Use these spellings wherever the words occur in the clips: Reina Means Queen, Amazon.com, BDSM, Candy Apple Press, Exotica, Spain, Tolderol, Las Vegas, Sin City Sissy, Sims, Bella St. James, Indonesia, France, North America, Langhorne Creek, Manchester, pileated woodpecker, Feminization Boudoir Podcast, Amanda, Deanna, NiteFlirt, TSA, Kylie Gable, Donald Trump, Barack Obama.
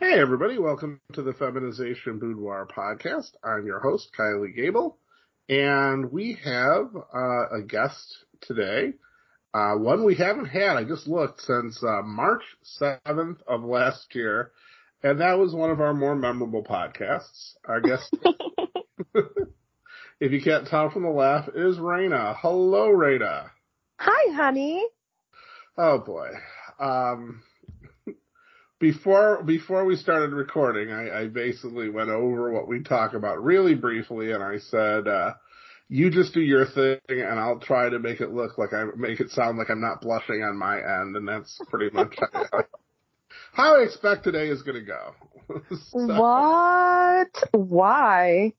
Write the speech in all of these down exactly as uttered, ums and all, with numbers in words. Hey everybody, welcome to the Feminization Boudoir Podcast. I'm your host, Kylie Gable, and we have uh, a guest today, uh, one we haven't had, I just looked, since uh, March seventh of last year, and that was one of our more memorable podcasts. Our guest, if you can't tell from the laugh, is Reina. Hello, Reina. Hi, honey. Oh boy. Um... Before before we started recording, I, I basically went over what we talk about really briefly, and I said, uh, "You just do your thing, and I'll try to make it look like I make it sound like I'm not blushing on my end," and that's pretty much how, how I expect today is going to go. So, what? Why?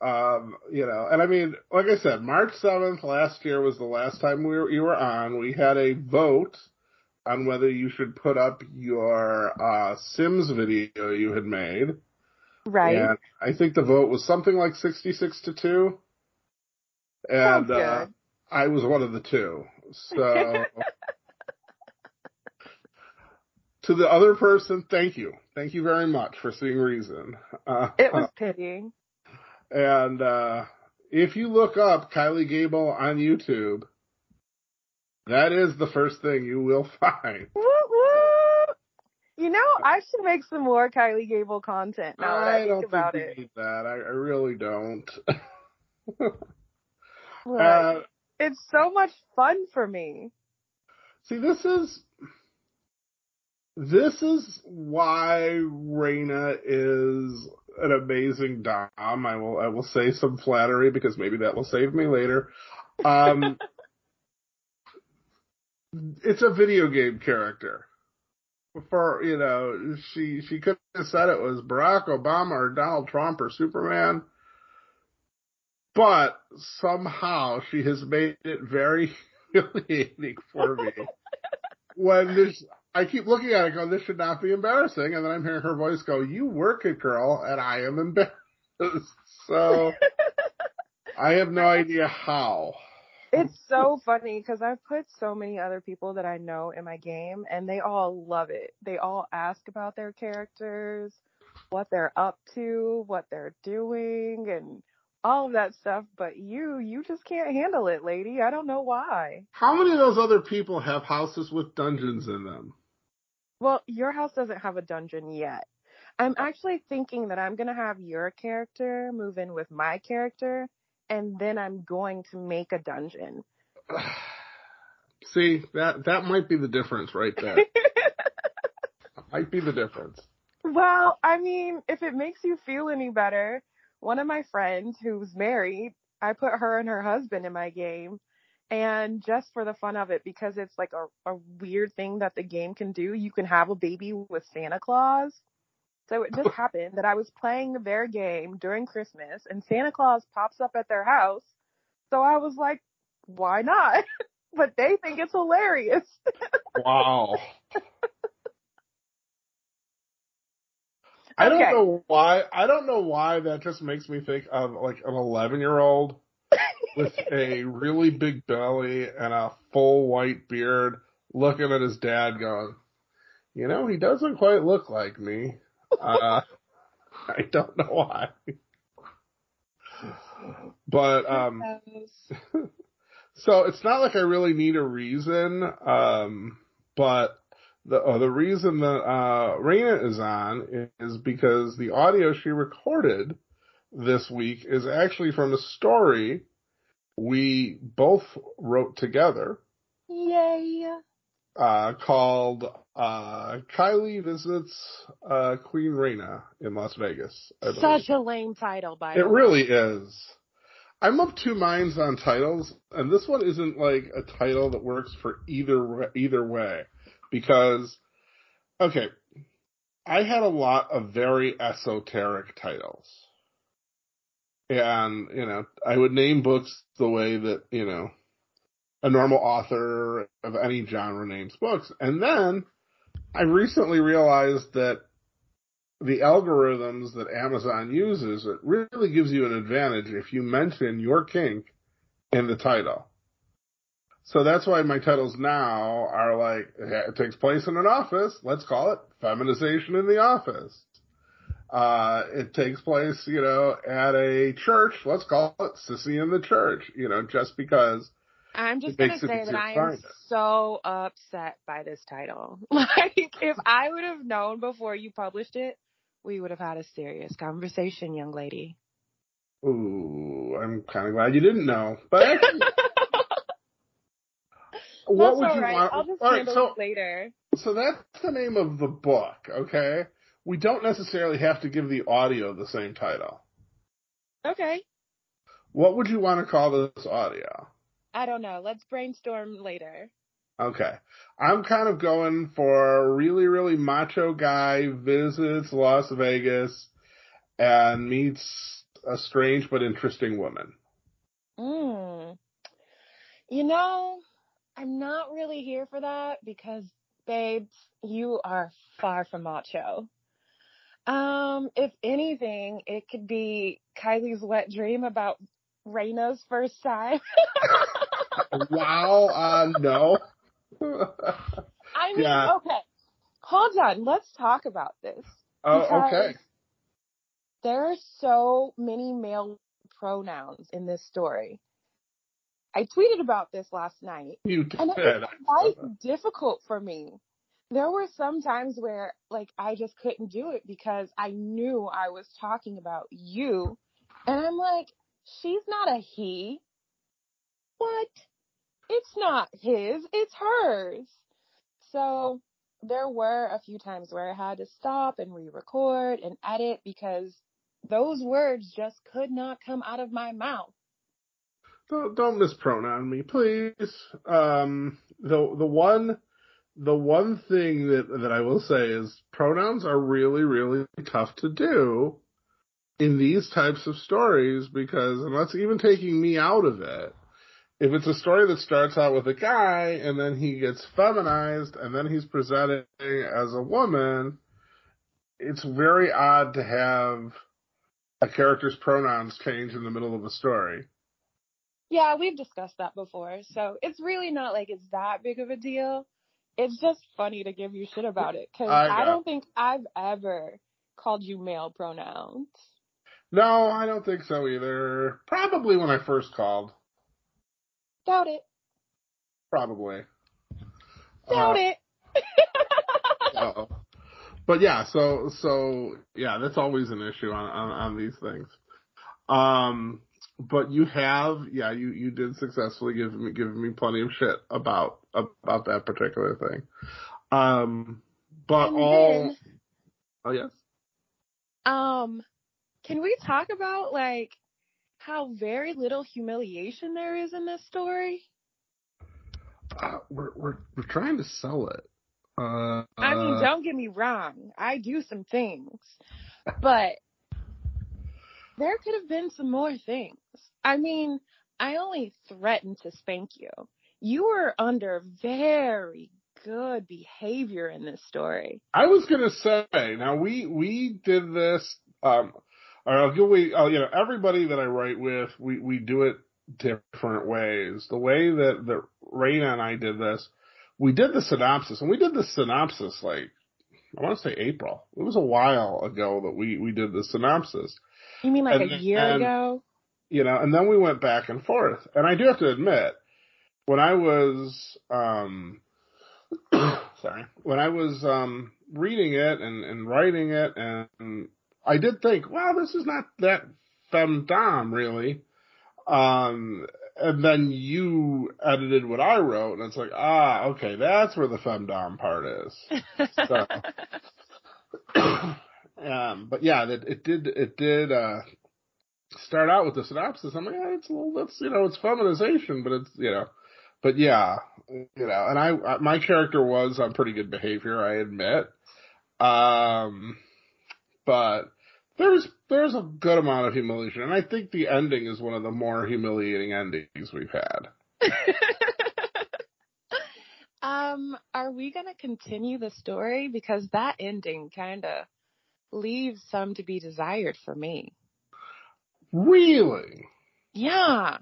um, you know, and I mean, like I said, March seventh last year was the last time we were you were on. We had a vote on whether you should put up your uh, Sims video you had made. Right. And I think the vote was something like sixty-six to two. And uh, I was one of the two. So to the other person, thank you. Thank you very much for seeing reason. Uh, it was pitying. And uh, if you look up Kylie Gable on YouTube, that is the first thing you will find. Woo woo! You know, I should make some more Kylie Gable content now that I, I don't think about think we it. Need that. I, I really don't. Look, uh, it's so much fun for me. See, this is this is why Reina is an amazing dom. I will I will say some flattery because maybe that will save me later. Um. It's a video game character. For, you know, she she could have said it was Barack Obama or Donald Trump or Superman, but somehow she has made it very humiliating for me. When this, I keep looking at it, going, "This should not be embarrassing," and then I'm hearing her voice go, "You work it, girl," and I am embarrassed. So I have no idea how. It's so funny because I've put so many other people that I know in my game, and they all love it. They all ask about their characters, what they're up to, what they're doing, and all of that stuff. But you, you just can't handle it, lady. I don't know why. How many of those other people have houses with dungeons in them? Well, your house doesn't have a dungeon yet. I'm actually thinking that I'm going to have your character move in with my character, and then I'm going to make a dungeon. See, that that might be the difference right there. Might be the difference. Well, I mean, if it makes you feel any better, one of my friends who's married, I put her and her husband in my game. And just for the fun of it, because it's like a, a weird thing that the game can do, you can have a baby with Santa Claus. So it just happened that I was playing their game during Christmas, and Santa Claus pops up at their house. So I was like, why not? But they think it's hilarious. Wow. I okay. don't know why. I don't know why that just makes me think of like an eleven-year-old with a really big belly and a full white beard looking at his dad going, you know, he doesn't quite look like me. Uh, I don't know why. But, um, so it's not like I really need a reason, um, but the, uh, the reason that, uh, Reina is on is because the audio she recorded this week is actually from a story we both wrote together. Yay. Uh, called, uh, Kylie Visits, uh, Queen Reina in Las Vegas. Such a lame title, by the way. It really is. I'm of two minds on titles, and this one isn't like a title that works for either, either way. Because, okay, I had a lot of very esoteric titles. And, you know, I would name books the way that, you know, a normal author of any genre names books. And then I recently realized that the algorithms that Amazon uses, it really gives you an advantage if you mention your kink in the title. So that's why my titles now are like, it takes place in an office. Let's call it Feminization in the Office. Uh, it takes place, you know, at a church. Let's call it Sissy in the Church, you know, just because. I'm just going to say that I am so upset by this title. Like, if I would have known before you published it, we would have had a serious conversation, young lady. Ooh, I'm kind of glad you didn't know. But what would you right. want? I'll just all handle right, so, it later. So that's the name of the book, okay? We don't necessarily have to give the audio the same title. Okay. What would you want to call this audio? I don't know. Let's brainstorm later. Okay. I'm kind of going for really, really macho guy visits Las Vegas and meets a strange but interesting woman. Mm. You know, I'm not really here for that because, babes, you are far from macho. Um, if anything, it could be Kylie's wet dream about Reina's first time. Wow, uh, no. I mean, yeah. Okay. Hold on. Let's talk about this. Oh, okay. There are so many male pronouns in this story. I tweeted about this last night. You did. And it was quite difficult for me. There were some times where, like, I just couldn't do it because I knew I was talking about you. And I'm like, she's not a he. What? It's not his, it's hers. So there were a few times where I had to stop and re-record and edit because those words just could not come out of my mouth. Don't, don't mispronoun me, please. Um, the the one the one thing that, that I will say is pronouns are really, really tough to do in these types of stories because, and that's even taking me out of it, if it's a story that starts out with a guy and then he gets feminized and then he's presenting as a woman, it's very odd to have a character's pronouns change in the middle of a story. Yeah, we've discussed that before. So it's really not like it's that big of a deal. It's just funny to give you shit about it because I, I don't think I've ever called you male pronouns. No, I don't think so either. Probably when I first called. Doubt it. Probably. Doubt uh, it. uh-oh. But yeah, so so yeah, that's always an issue on, on, on these things. Um, but you have yeah, you, you did successfully give me give me plenty of shit about about that particular thing. Um, but and all. Then, oh yes. Um, can we talk about like? How very little humiliation there is in this story. Uh, we're we're we're trying to sell it. Uh, I mean, don't get me wrong. I do some things, but there could have been some more things. I mean, I only threatened to spank you. You were under very good behavior in this story. I was gonna say. Now we we did this. Um, I'll give away, I'll, you know, everybody that I write with, we, we do it different ways. The way that, that Reina and I did this, we did the synopsis, and we did the synopsis like, I want to say April. It was a while ago that we, we did the synopsis. You mean like and, a year and, ago? You know, and then we went back and forth. And I do have to admit, when I was, um, sorry, when I was um, reading it and, and writing it and I did think, wow, this is not that femdom, really. Um, and then you edited what I wrote, and it's like, ah, okay, that's where the femdom part is. So, um, but yeah, it, it did it did uh, start out with the synopsis. I'm like, yeah, it's a little, it's, you know, it's feminization, but it's, you know, but yeah, you know, and I my character was on pretty good behavior, I admit, um, but. There's there's a good amount of humiliation, and I think the ending is one of the more humiliating endings we've had. um, are we going to continue the story? Because that ending kind of leaves some to be desired for me. Really? Yeah.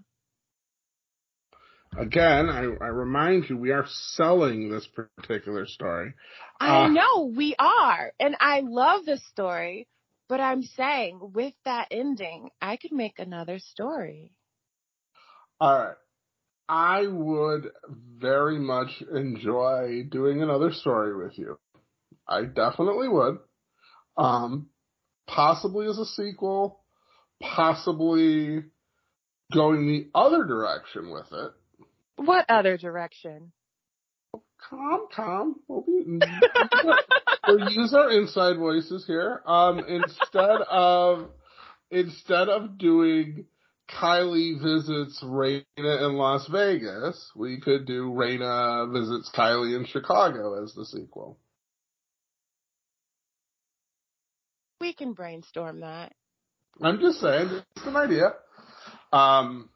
Again, I, I remind you, we are selling this particular story. I uh, know, we are. And I love this story, but I'm saying with that ending, I could make another story. All right. I would very much enjoy doing another story with you. I definitely would. Um, possibly as a sequel, possibly going the other direction with it. What other direction? Calm, calm. We'll be, we'll use our inside voices here. Um, instead of instead of doing Kylie visits Reina in Las Vegas, we could do Reina visits Kylie in Chicago as the sequel. We can brainstorm that. I'm just saying, it's an idea. Um,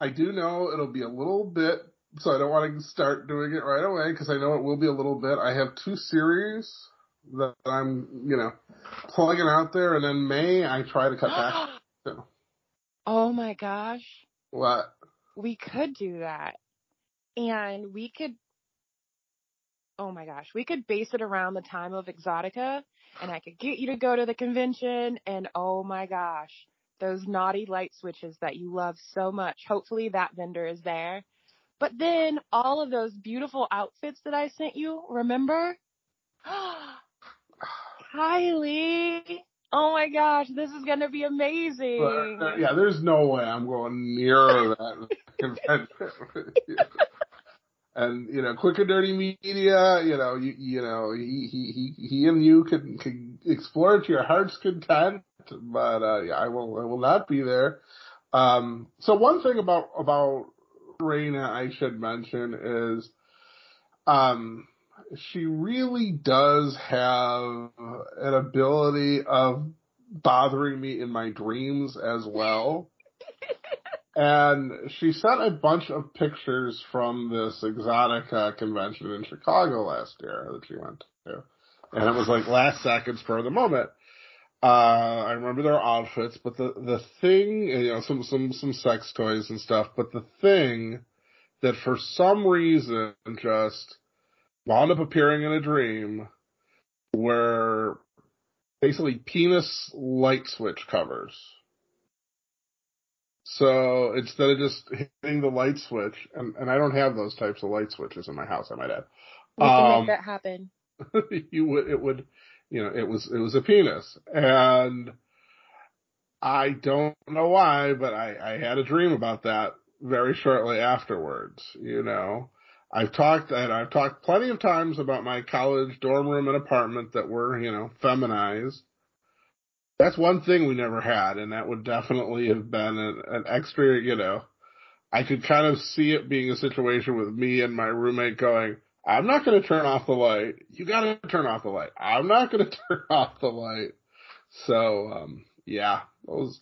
I do know it'll be a little bit, so I don't want to start doing it right away because I know it will be a little bit. I have two series that I'm, you know, plugging out there, and in May I try to cut back. So. Oh my gosh. What? We could do that. And we could, oh my gosh, we could base it around the time of Exotica, and I could get you to go to the convention, and oh my gosh, those naughty light switches that you love so much. Hopefully that vendor is there. But then all of those beautiful outfits that I sent you, remember? Kylie. Oh my gosh, this is going to be amazing. But, uh, yeah, there's no way I'm going near that convention. And, you know, Quick and Dirty Media, you know, you, you know, he, he, he, he and you can, can explore to your heart's content, but, uh, yeah, I will, I will not be there. Um, so one thing about, about Reina I should mention is, um, she really does have an ability of bothering me in my dreams as well. And she sent a bunch of pictures from this Exotica convention in Chicago last year that she went to. And it was like last seconds for the moment. Uh, I remember their outfits, but the, the thing, you know, some, some, some sex toys and stuff, but the thing that for some reason just wound up appearing in a dream were basically penis light switch covers. So instead of just hitting the light switch, and, and I don't have those types of light switches in my house, I might add. We can um, make that happen. You would, it would, you know, it was, it was a penis. And I don't know why, but I, I had a dream about that very shortly afterwards, you know. I've talked, and I've talked plenty of times about my college dorm room and apartment that were, you know, feminized. That's one thing we never had, and that would definitely have been an, an extra, you know, I could kind of see it being a situation with me and my roommate going, I'm not going to turn off the light. You got to turn off the light. I'm not going to turn off the light. So, um, yeah. Those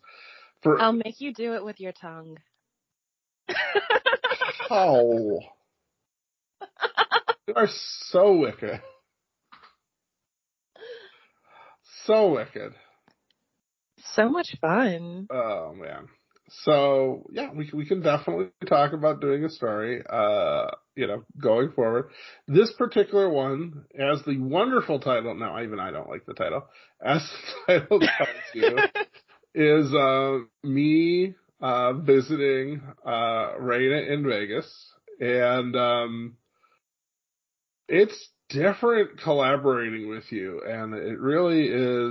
for, I'll make you do it with your tongue. Oh. You are so wicked. So wicked. So much fun. Oh, man. So, yeah, we we can definitely talk about doing a story, uh, you know, going forward. This particular one has the wonderful title. No, even I don't like the title. As the title tells you, is uh, me uh, visiting uh, Reina in Vegas. And um, it's different collaborating with you. And it really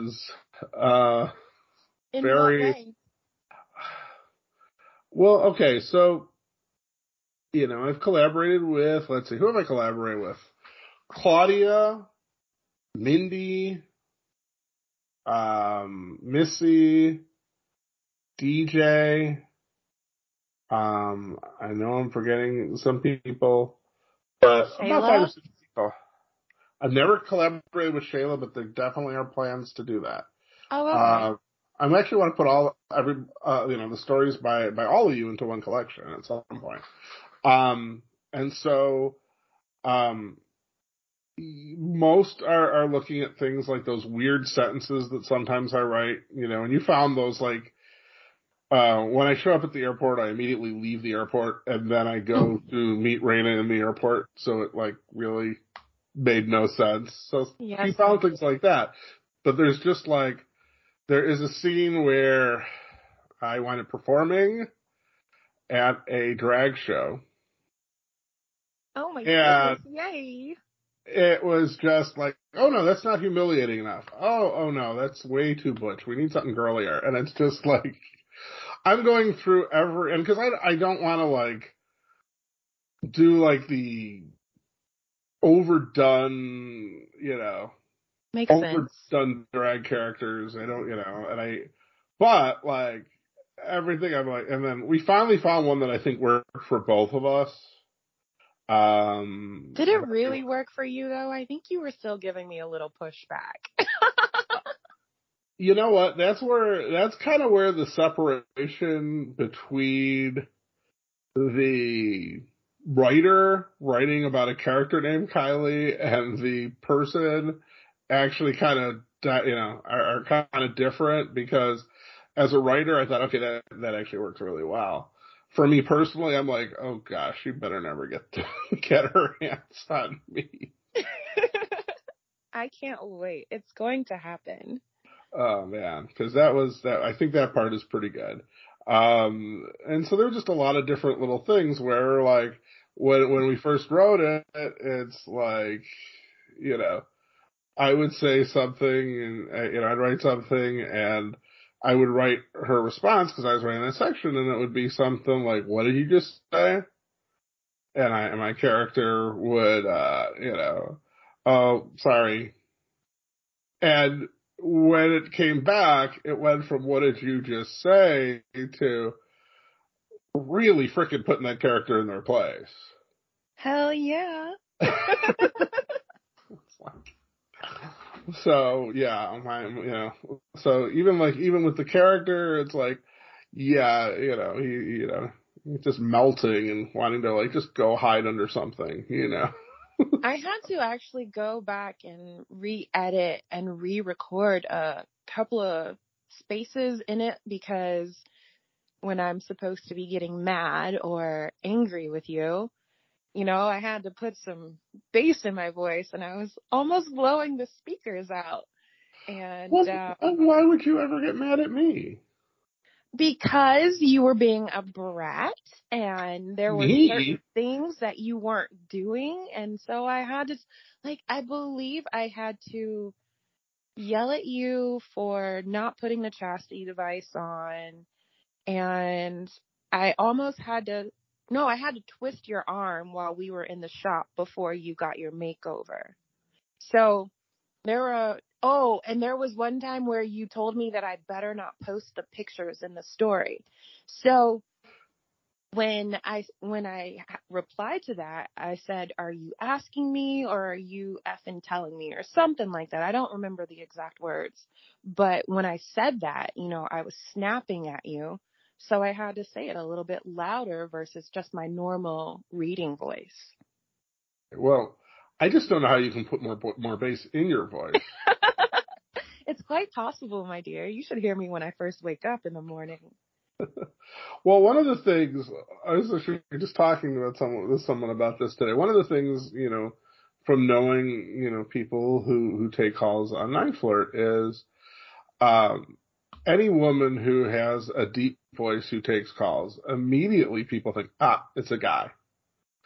is... Uh, In very well, okay, so you know, I've collaborated with let's see, who have I collaborated with? Claudia, Mindy, um, Missy, D J, um, I know I'm forgetting some people, but I'm not five or six people. I've never collaborated with Shayla, but there definitely are plans to do that. Oh, okay. Uh, I actually want to put all every uh, you know the stories by, by all of you into one collection at some point, um, and so um, most are, are looking at things like those weird sentences that sometimes I write, you know, and you found those like Uh, when I show up at the airport, I immediately leave the airport, and then I go to meet Reina in the airport. So it, like, really made no sense. So yes. She found things like that. But there's just, like, there is a scene where I wind up performing at a drag show. Oh, my and goodness. Yay. It was just like, oh, no, that's not humiliating enough. Oh, oh, no, that's way too butch. We need something girlier. And it's just, like... I'm going through every, and because I, I don't want to, like, do, like, the overdone, you know, Makes overdone sense. drag characters. I don't, you know, and I, but, like, everything I'm like, and then we finally found one that I think worked for both of us. Um, Did it really work for you, though? I think you were still giving me a little pushback. You know what? That's where, that's kind of where the separation between the writer writing about a character named Kylie and the person actually kind of, you know, are, are kind of different, because as a writer, I thought, okay, that, that actually works really well. For me personally, I'm like, oh gosh, you better never get to get her hands on me. I can't wait. It's going to happen. Oh man, because that was that. I think that part is pretty good. Um, and so there were just a lot of different little things where, like, when when we first wrote it, it's like, you know, I would say something, and you know, I'd write something, and I would write her response because I was writing that section, and it would be something like, "What did you just say?" And I and my character would, uh, you know, oh, sorry, and. When it came back, it went from what did you just say to really freaking putting that character in their place. Hell yeah. So, yeah, my, you know, so even like, even with the character, it's like, yeah, you know, he, you know, just melting and wanting to, like, just go hide under something, you know. I had to actually go back and re-edit and re-record a couple of spaces in it, because when I'm supposed to be getting mad or angry with you, you know, I had to put some bass in my voice, and I was almost blowing the speakers out. And well, uh, why would you ever get mad at me? Because you were being a brat, and there were Me? certain things that you weren't doing, and so I had to, like, I believe I had to yell at you for not putting the chastity device on, and I almost had to, no, I had to twist your arm while we were in the shop before you got your makeover. So there were... Oh, and there was one time where you told me that I better not post the pictures in the story. So when I when I replied to that, I said, are you asking me, or are you effing telling me, or something like that? I don't remember the exact words. But when I said that, you know, I was snapping at you. So I had to say it a little bit louder versus just my normal reading voice. Well, I just don't know how you can put more more bass in your voice. It's quite possible, my dear. You should hear me when I first wake up in the morning. Well, one of the things, I was actually just talking about someone, with someone about this today. One of the things, you know, from knowing, you know, people who, who take calls on NiteFlirt is um, any woman who has a deep voice who takes calls, immediately people think, ah, it's a guy.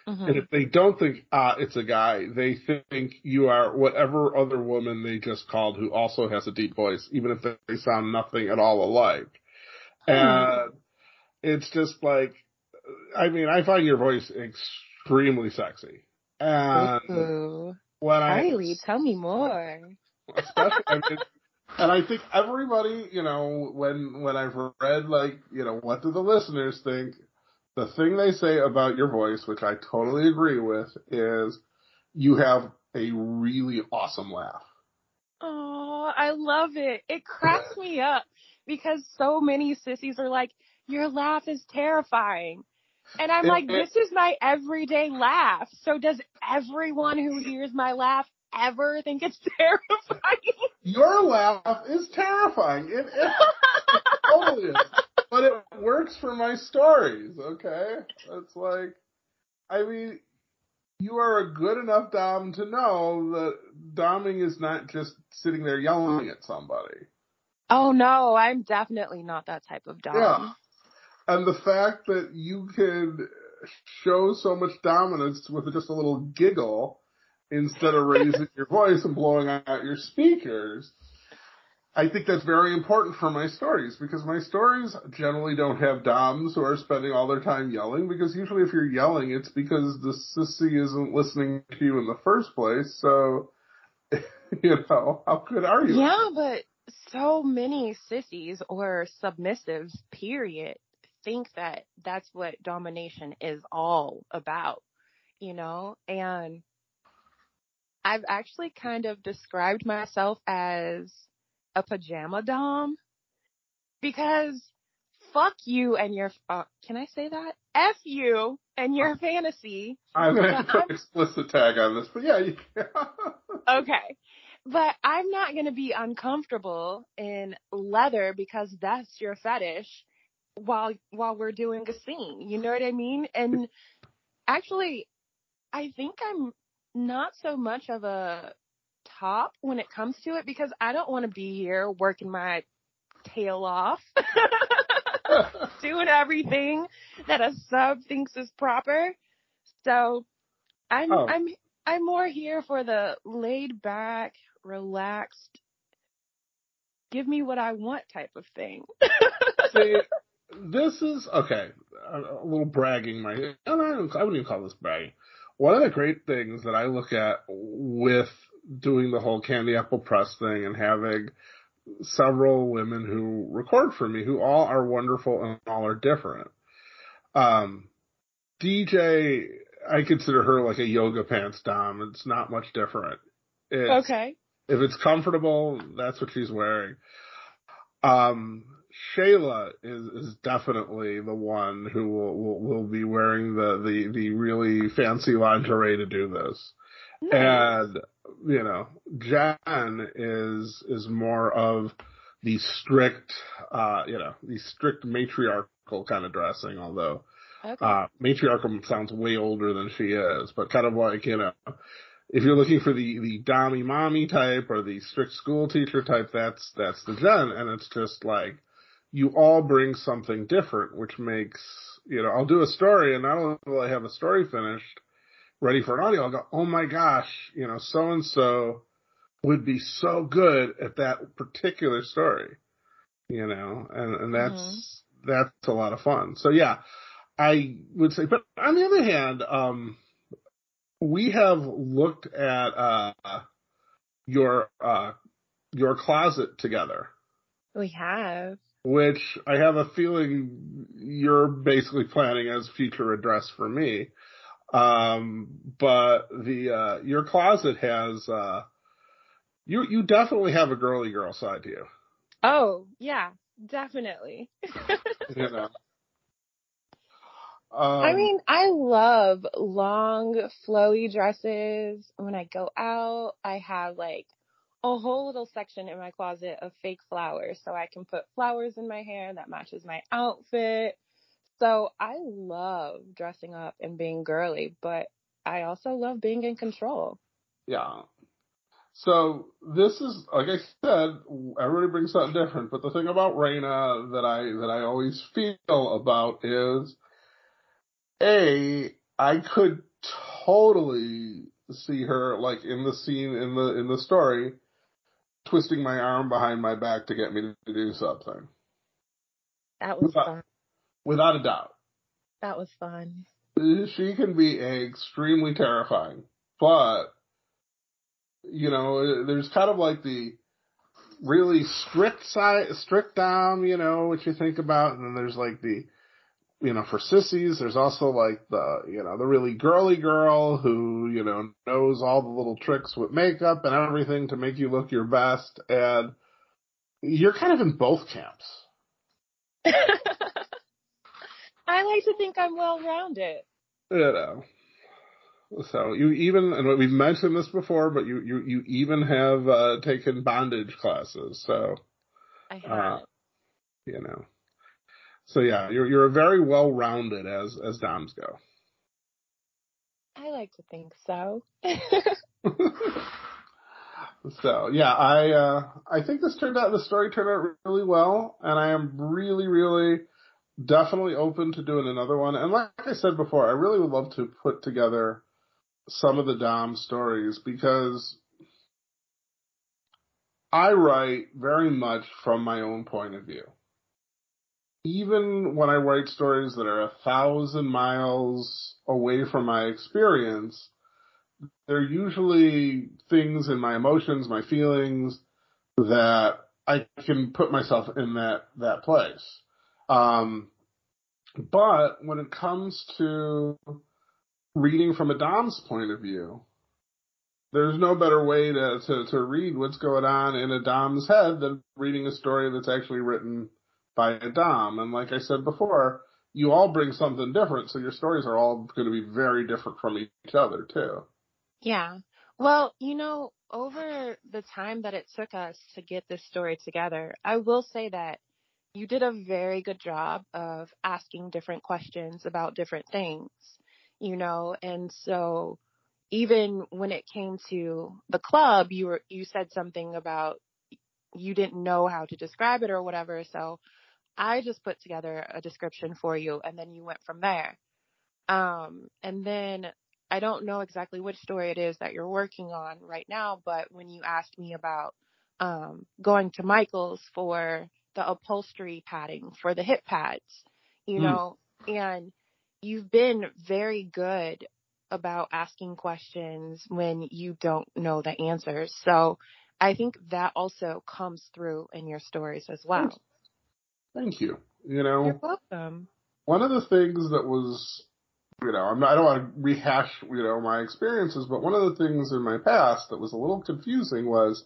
Mm-hmm. And if they don't think, ah, it's a guy, they think you are whatever other woman they just called who also has a deep voice, even if they sound nothing at all alike. Mm-hmm. And it's just like, I mean, I find your voice extremely sexy. And Ooh. when I... Kylie, tell me more. Especially, I mean, and I think everybody, you know, when when I've read, like, you know, what do the listeners think? The thing they say about your voice, which I totally agree with, is you have a really awesome laugh. Oh, I love it. It cracks me up, because so many sissies are like, your laugh is terrifying. And I'm it, like, this it, is my everyday laugh. So does everyone who hears my laugh ever think it's terrifying? Your laugh is terrifying. It is. It totally is. but it works for my stories, okay? It's like, I mean, you are a good enough dom to know that domming is not just sitting there yelling at somebody. Oh, no, I'm definitely not that type of dom. Yeah. And the fact that you can show so much dominance with just a little giggle instead of raising your voice and blowing out your speakers, I think that's very important for my stories, because my stories generally don't have doms who are spending all their time yelling, because usually if you're yelling, it's because the sissy isn't listening to you in the first place. So, you know, how good are you? Yeah, but so many sissies or submissives, period, think that that's what domination is all about, you know? And I've actually kind of described myself as a pajama dom, because fuck you and your, uh, can I say that? F you and your fantasy. I'm going to put an explicit tag on this, but yeah, you can. Okay. But I'm not going to be uncomfortable in leather because that's your fetish while while we're doing a scene. You know what I mean? And actually, I think I'm not so much of a top when it comes to it, because I don't want to be here working my tail off, doing everything that a sub thinks is proper. So I'm oh. I'm I'm more here for the laid back, relaxed, give me what I want type of thing. See, this is, okay, a little bragging. My, I, don't, I wouldn't even call this bragging. One of the great things that I look at with doing the whole Candy Apple Press thing and having several women who record for me, who all are wonderful and all are different. Um, D J, I consider her like a yoga pants dom. It's not much different. It's, okay. If it's comfortable, that's what she's wearing. Um, Shayla is, is definitely the one who will, will, will be wearing the, the, the really fancy lingerie to do this. Nice. And, you know, Jen is, is more of the strict, uh, you know, the strict matriarchal kind of dressing, although, okay. uh, matriarchal sounds way older than she is, but kind of like, you know, if you're looking for the, the dommy mommy type or the strict school teacher type, that's, that's the Jen. And it's just like, you all bring something different, which makes, you know, I'll do a story and not only will I have a story finished, ready for an audio, I'll go, oh my gosh, you know, so-and-so would be so good at that particular story, you know, and, and that's, mm-hmm. that's a lot of fun. So yeah, I would say, but on the other hand, um, we have looked at, uh, your, uh, your closet together. We have. Which I have a feeling you're basically planning as future address for me. Um, but the, uh, your closet has, uh, you, you definitely have a girly girl side to you. Oh, yeah, definitely. You know. um, I mean, I love long, flowy dresses. When I go out, I have like a whole little section in my closet of fake flowers. So I can put flowers in my hair that matches my outfit. So I love dressing up and being girly, but I also love being in control. Yeah. So this is, like I said, everybody brings something different. But the thing about Reina that I that I always feel about is, A, I could totally see her, like in the scene in the in the story, twisting my arm behind my back to get me to do something. That was fun. Without a doubt. That was fun. She can be extremely terrifying. But, you know, there's kind of like the really strict side, strict dom, you know, what you think about. And then there's like the, you know, for sissies, there's also like the, you know, the really girly girl who, you know, knows all the little tricks with makeup and everything to make you look your best. And you're kind of in both camps. I like to think I'm well-rounded. You know. So you even, and we've mentioned this before, but you, you, you even have uh, taken bondage classes. So, I have. Uh, you know. So yeah, you're you're very well rounded as as doms go. I like to think so. So yeah, I uh, I think this turned out the story turned out really well, and I am really really definitely open to doing another one. And like I said before, I really would love to put together some of the dom stories because I write very much from my own point of view. Even when I write stories that are a thousand miles away from my experience, they're usually things in my emotions, my feelings, that I can put myself in that, that place. Um, but when it comes to reading from a dom's point of view, there's no better way to, to, to read what's going on in a dom's head than reading a story that's actually written by a dom. And like I said before, you all bring something different, so your stories are all going to be very different from each other, too. Yeah. Well, you know, over the time that it took us to get this story together, I will say that you did a very good job of asking different questions about different things, you know, and so even when it came to the club, you were, you said something about you didn't know how to describe it or whatever. So I just put together a description for you, and then you went from there. Um, and then I don't know exactly which story it is that you're working on right now, but when you asked me about um, going to Michael's for the upholstery padding for the hip pads, you mm. know, and you've been very good about asking questions when you don't know the answers. So I think that also comes through in your stories as well. Thank you. You know, you're welcome. One of the things that was, you know, I'm not, I don't want to rehash, you know, my experiences, but one of the things in my past that was a little confusing was,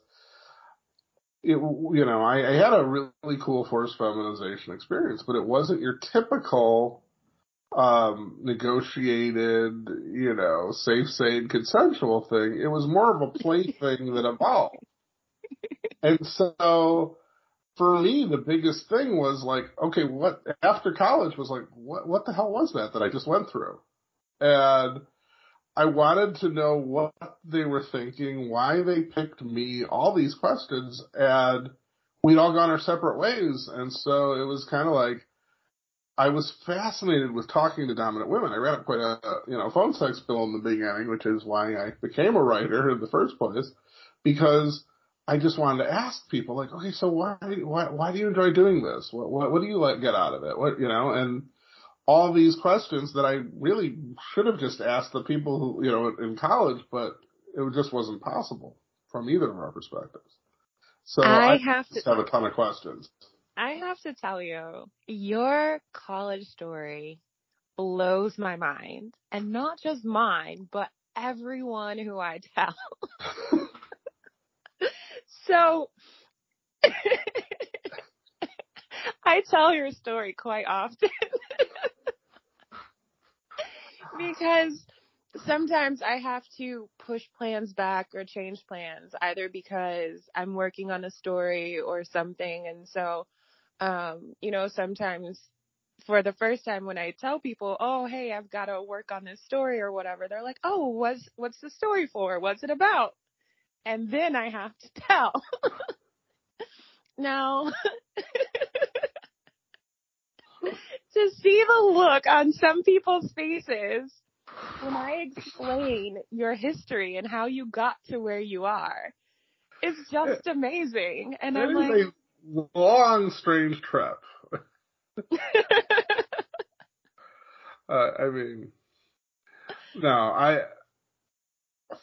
it, you know, I, I had a really cool forced feminization experience, but it wasn't your typical um, negotiated, you know, safe, sane, consensual thing. It was more of a play thing than a ball. And so for me, the biggest thing was like, okay, what after college was like, what, what the hell was that that I just went through? And I wanted to know what they were thinking, why they picked me, all these questions, and we'd all gone our separate ways. And so it was kind of like, I was fascinated with talking to dominant women. I ran up quite a, you know, phone sex bill in the beginning, which is why I became a writer in the first place, because I just wanted to ask people, like, okay, so why, why, why do you enjoy doing this? What, what, what do you like get out of it? What, you know, and all these questions that I really should have just asked the people who, you know, in college, but it just wasn't possible from either of our perspectives. So I, I have just to have a ton of questions. I have to tell you, your college story blows my mind, and not just mine, but everyone who I tell. So I tell your story quite often because sometimes I have to push plans back or change plans, either because I'm working on a story or something, and so Um, you know, sometimes for the first time when I tell people, oh, hey, I've got to work on this story or whatever, they're like, oh, what's, what's the story for? What's it about? And then I have to tell. Now, to see the look on some people's faces when I explain your history and how you got to where you are, it's just amazing. And I'm like... long, strange trip. uh, I mean, no, I,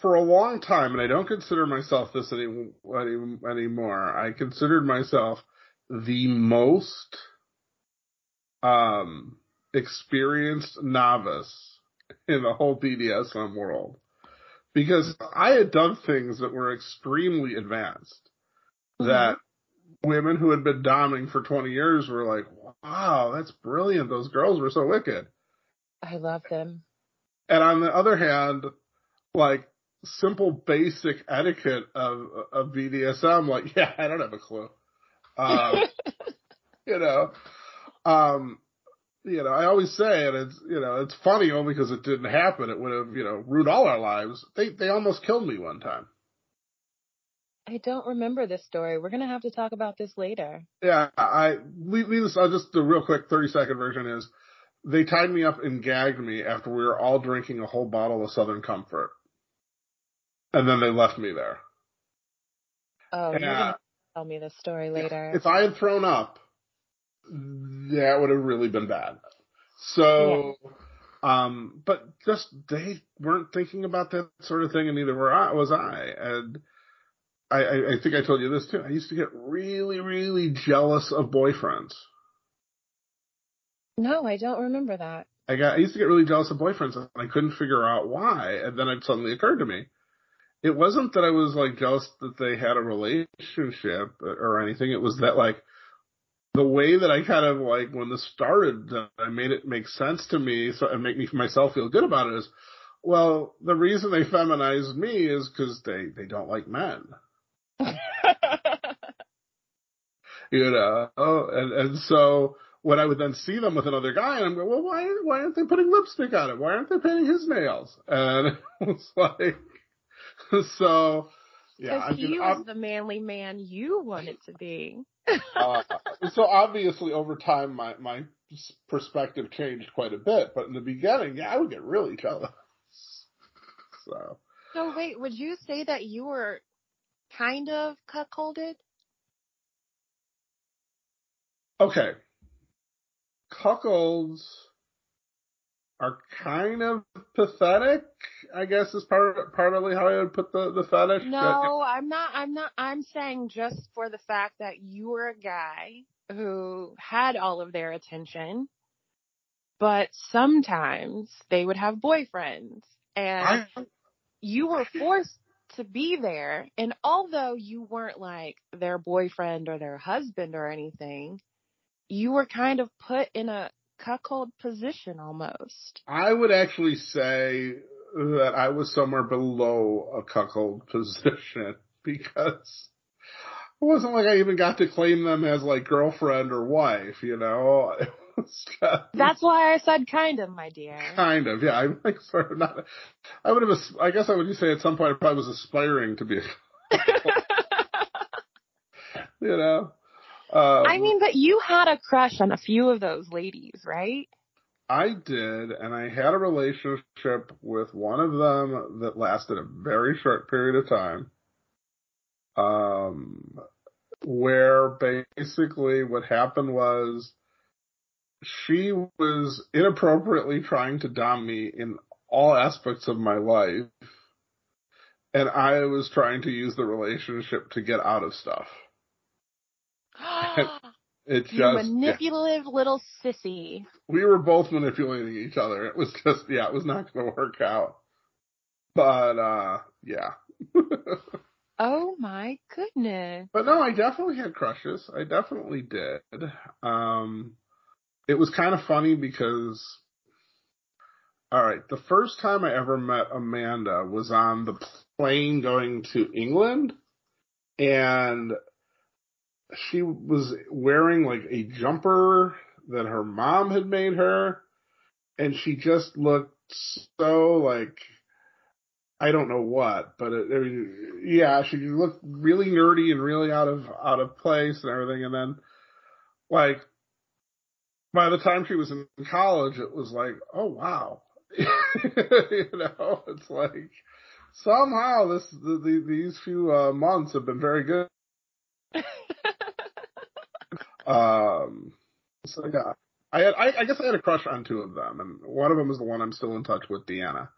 for a long time, and I don't consider myself this any, any, anymore, I considered myself the most um, experienced novice in the whole B D S M world. Because I had done things that were extremely advanced, mm-hmm. that women who had been doming for twenty years were like, wow, that's brilliant. Those girls were so wicked. I love them. And on the other hand, like simple basic etiquette of, of B D S M, like, yeah, I don't have a clue. Um, you know, um, you know, I always say, and it's, you know, it's funny only because it didn't happen. It would have, you know, ruined all our lives. They they almost killed me one time. I don't remember this story. We're going to have to talk about this later. Yeah, I, needless, I'll just do a real quick thirty second version is they tied me up and gagged me after we were all drinking a whole bottle of Southern Comfort. And then they left me there. Oh, and, you're going to tell me this story later. If I had thrown up, that would have really been bad. So, yeah. um, but just they weren't thinking about that sort of thing, and neither were I, was I. And I, I, I think I told you this too. I used to get really, really jealous of boyfriends. No, I don't remember that. I got I used to get really jealous of boyfriends, and I couldn't figure out why. And then it suddenly occurred to me, it wasn't that I was like jealous that they had a relationship or anything. It was that like the way that I kind of like when this started, I made it make sense to me, so and make me myself feel good about it. Is well, the reason they feminized me is because they they don't like men. You know, oh, and, and so when I would then see them with another guy, and I'm going, well, why why aren't they putting lipstick on it? Why aren't they painting his nails? And it's like, so yeah, because he was the manly man you wanted to be. uh, so obviously, over time, my my perspective changed quite a bit, but in the beginning, yeah, I would get really jealous. So, so wait, would you say that you were kind of cuckolded? Okay. Cuckolds are kind of pathetic, I guess is part of, partly how I would put the, the fetish. No, but, I'm not, I'm not, I'm saying just for the fact that you were a guy who had all of their attention, but sometimes they would have boyfriends and I, you were forced to be there, and although you weren't like their boyfriend or their husband or anything, you were kind of put in a cuckold position almost. I would actually say that I was somewhere below a cuckold position because it wasn't like I even got to claim them as like girlfriend or wife, you know. That's why I said kind of, my dear. Kind of, yeah. I'm like sort of not. I would have. I guess I would say at some point I probably was aspiring to be. A you know. Um, I mean, but you had a crush on a few of those ladies, right? I did, and I had a relationship with one of them that lasted a very short period of time. Um, where basically what happened was, she was inappropriately trying to dom me in all aspects of my life, and I was trying to use the relationship to get out of stuff. It you just manipulative yeah. little sissy. We were both manipulating each other. It was just, yeah, it was not going to work out. But, uh, yeah. Oh my goodness. But no, I definitely had crushes. I definitely did. Um... It was kind of funny because, all right, the first time I ever met Amanda was on the plane going to England, and she was wearing like a jumper that her mom had made her, and she just looked so like, I don't know what, but it, it, yeah, she looked really nerdy and really out of, out of place and everything, and then like, by the time she was in college, it was like, oh, wow. You know, it's like somehow this the, the, these few uh, months have been very good. um, so, yeah, I, had, I, I guess I had a crush on two of them, and one of them is the one I'm still in touch with, Deanna.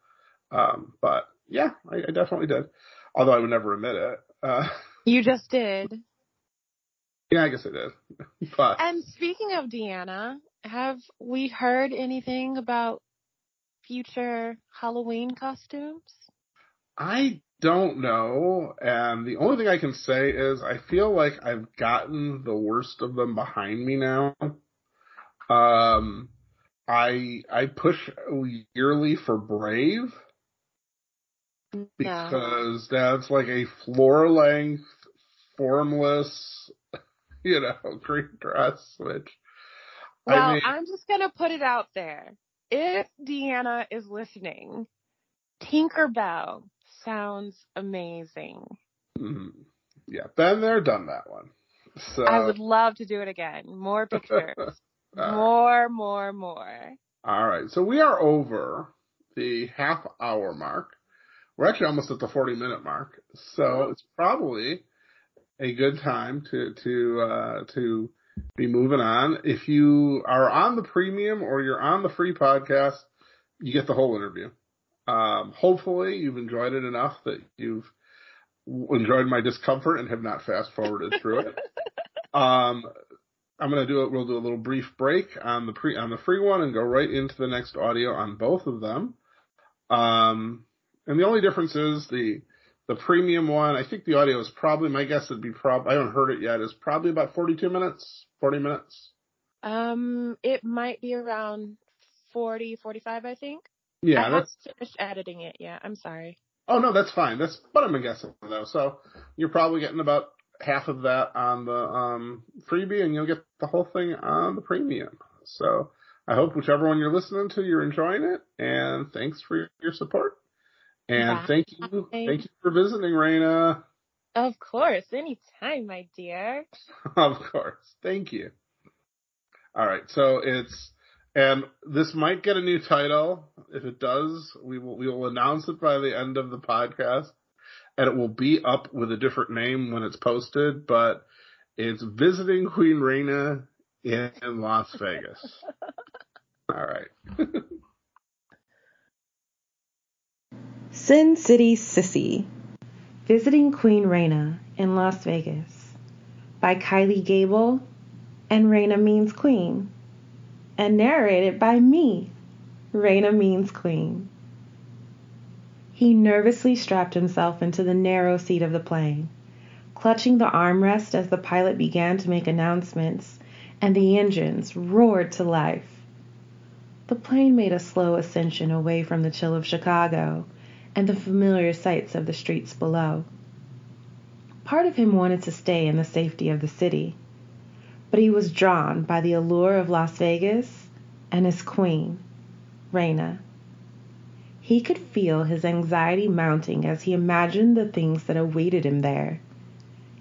Um, but, yeah, I, I definitely did, although I would never admit it. Uh, you just did. Yeah, I guess I did. But. And speaking of Deanna, have we heard anything about future Halloween costumes? I don't know. And the only thing I can say is I feel like I've gotten the worst of them behind me now. Um, I I push yearly for Brave because yeah. that's like a floor-length, formless, you know, green dress, which Well, I mean, I'm just going to put it out there. If Deanna is listening, Tinkerbell sounds amazing. Mm-hmm. Yeah, been there, done that one. So I would love to do it again. More pictures. more, right. more, more. All right. So we are over the half hour mark. We're actually almost at the forty minute mark. So it's probably a good time to, to, uh, to be moving on. If you are on the premium or you're on the free podcast, you get the whole interview. Um, hopefully you've enjoyed it enough that you've enjoyed my discomfort and have not fast forwarded through it. Um, I'm going to do it. We'll do a little brief break on the pre, on the free one and go right into the next audio on both of them. Um, and the only difference is the, the premium one. I think the audio is probably, my guess would be probably, I haven't heard it yet, is probably about forty-two minutes, forty minutes. Um, it might be around forty, forty-five, I think. Yeah. I that's, haven't finished editing it yet. I'm sorry. Oh, no, that's fine. That's what I'm guessing, though. So you're probably getting about half of that on the um, freebie, and you'll get the whole thing on the premium. So I hope whichever one you're listening to, you're enjoying it, and thanks for your support. And Bye. thank you thank you for visiting, Reina. Of course. Anytime, my dear. Of course. Thank you. All right. So it's... And this might get a new title. If it does, we will we will announce it by the end of the podcast. And it will be up with a different name when it's posted. But it's Visiting Queen Reina in Las Vegas. All right. Sin City Sissy. Visiting Queen Reina in Las Vegas. By Kylie Gable and Reina Means Queen. And narrated by me, Reina Means Queen. He nervously strapped himself into the narrow seat of the plane, clutching the armrest as the pilot began to make announcements, and the engines roared to life. The plane made a slow ascension away from the chill of Chicago and the familiar sights of the streets below. Part of him wanted to stay in the safety of the city, but he was drawn by the allure of Las Vegas and his queen, Reina. He could feel his anxiety mounting as he imagined the things that awaited him there.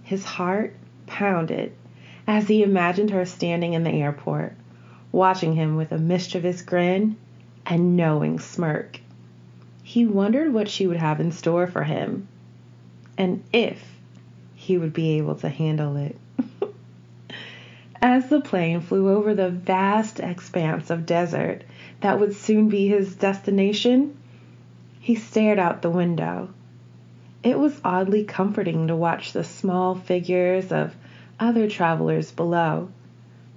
His heart pounded as he imagined her standing in the airport, watching him with a mischievous grin and knowing smirk. He wondered what she would have in store for him, and if he would be able to handle it. As the plane flew over the vast expanse of desert that would soon be his destination, he stared out the window. It was oddly comforting to watch the small figures of other travelers below,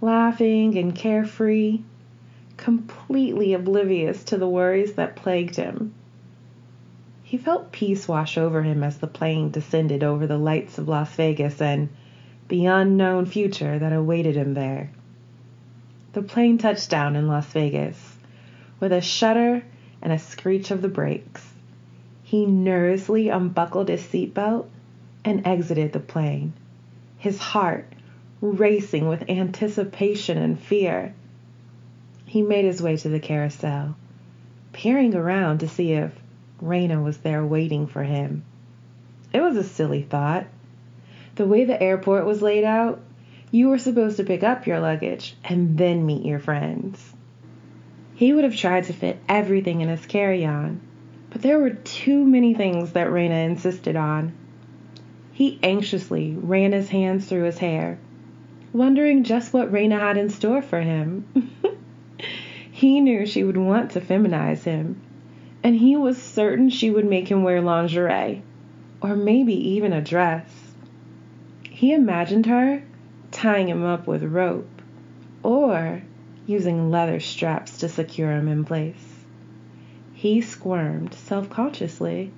laughing and carefree, completely oblivious to the worries that plagued him. He felt peace wash over him as the plane descended over the lights of Las Vegas and the unknown future that awaited him there. The plane touched down in Las Vegas with a shudder and a screech of the brakes. He nervously unbuckled his seatbelt and exited the plane, his heart racing with anticipation and fear. He made his way to the carousel, peering around to see if Reina was there waiting for him. It was a silly thought. The way the airport was laid out, you were supposed to pick up your luggage and then meet your friends. He would have tried to fit everything in his carry-on, but there were too many things that Reina insisted on. He anxiously ran his hands through his hair, wondering just what Reina had in store for him. He knew she would want to feminize him, and he was certain she would make him wear lingerie, or maybe even a dress. He imagined her tying him up with rope or using leather straps to secure him in place. He squirmed self-consciously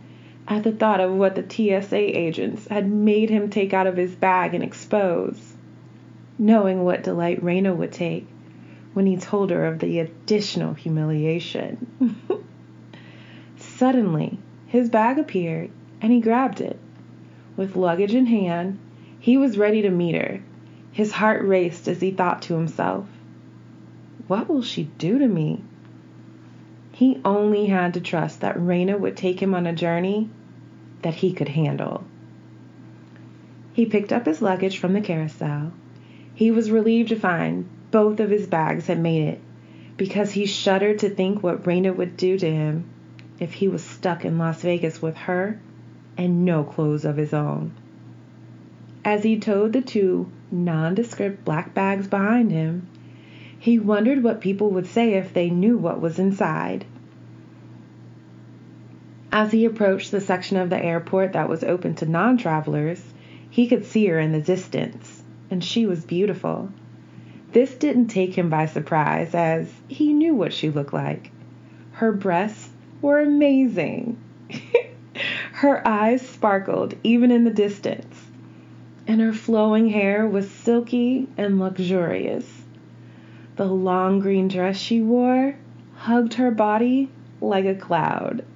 at the thought of what the T S A agents had made him take out of his bag and expose, knowing what delight Reina would take when he told her of the additional humiliation. Suddenly, his bag appeared and he grabbed it. With luggage in hand, he was ready to meet her. His heart raced as he thought to himself, what will she do to me? He only had to trust that Reina would take him on a journey that he could handle. He picked up his luggage from the carousel. He was relieved to find both of his bags had made it, because he shuddered to think what Reina would do to him if he was stuck in Las Vegas with her and no clothes of his own. As he towed the two nondescript black bags behind him, he wondered what people would say if they knew what was inside. As he approached the section of the airport that was open to non-travelers, he could see her in the distance, and she was beautiful. This didn't take him by surprise, as he knew what she looked like. Her breasts were amazing. Her eyes sparkled even in the distance, and her flowing hair was silky and luxurious. The long green dress she wore hugged her body like a cloud.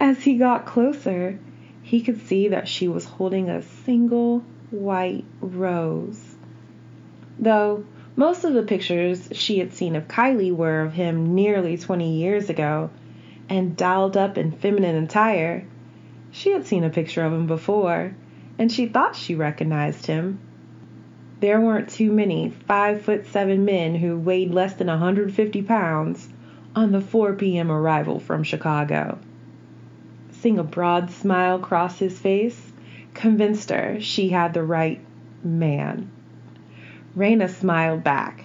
As he got closer, he could see that she was holding a single white rose. Though most of the pictures she had seen of Kylie were of him nearly twenty years ago and dolled up in feminine attire, she had seen a picture of him before, and she thought she recognized him. There weren't too many five foot seven men who weighed less than one hundred fifty pounds on the four p.m. arrival from Chicago. Seeing a broad smile cross his face convinced her she had the right man. Reina smiled back,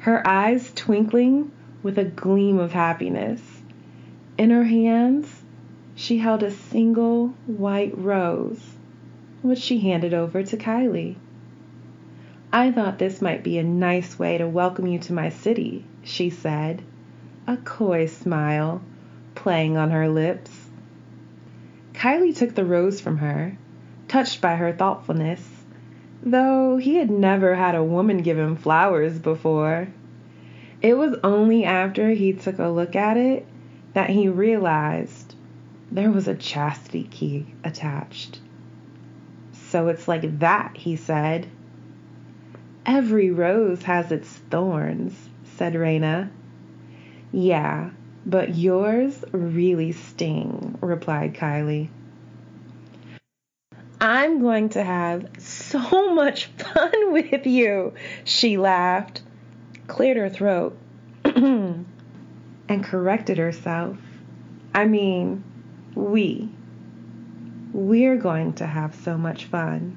her eyes twinkling with a gleam of happiness. In her hands, she held a single white rose, which she handed over to Kylie. "I thought this might be a nice way to welcome you to my city," she said, a coy smile playing on her lips. Kylie took the rose from her, touched by her thoughtfulness, though he had never had a woman give him flowers before. It was only after he took a look at it that he realized there was a chastity key attached. "So it's like that," he said. "Every rose has its thorns," said Reina. "Yeah, but yours really sting," replied Kylie. "I'm going to have so much fun with you," she laughed, cleared her throat, and corrected herself. I mean, we. We're going to have so much fun.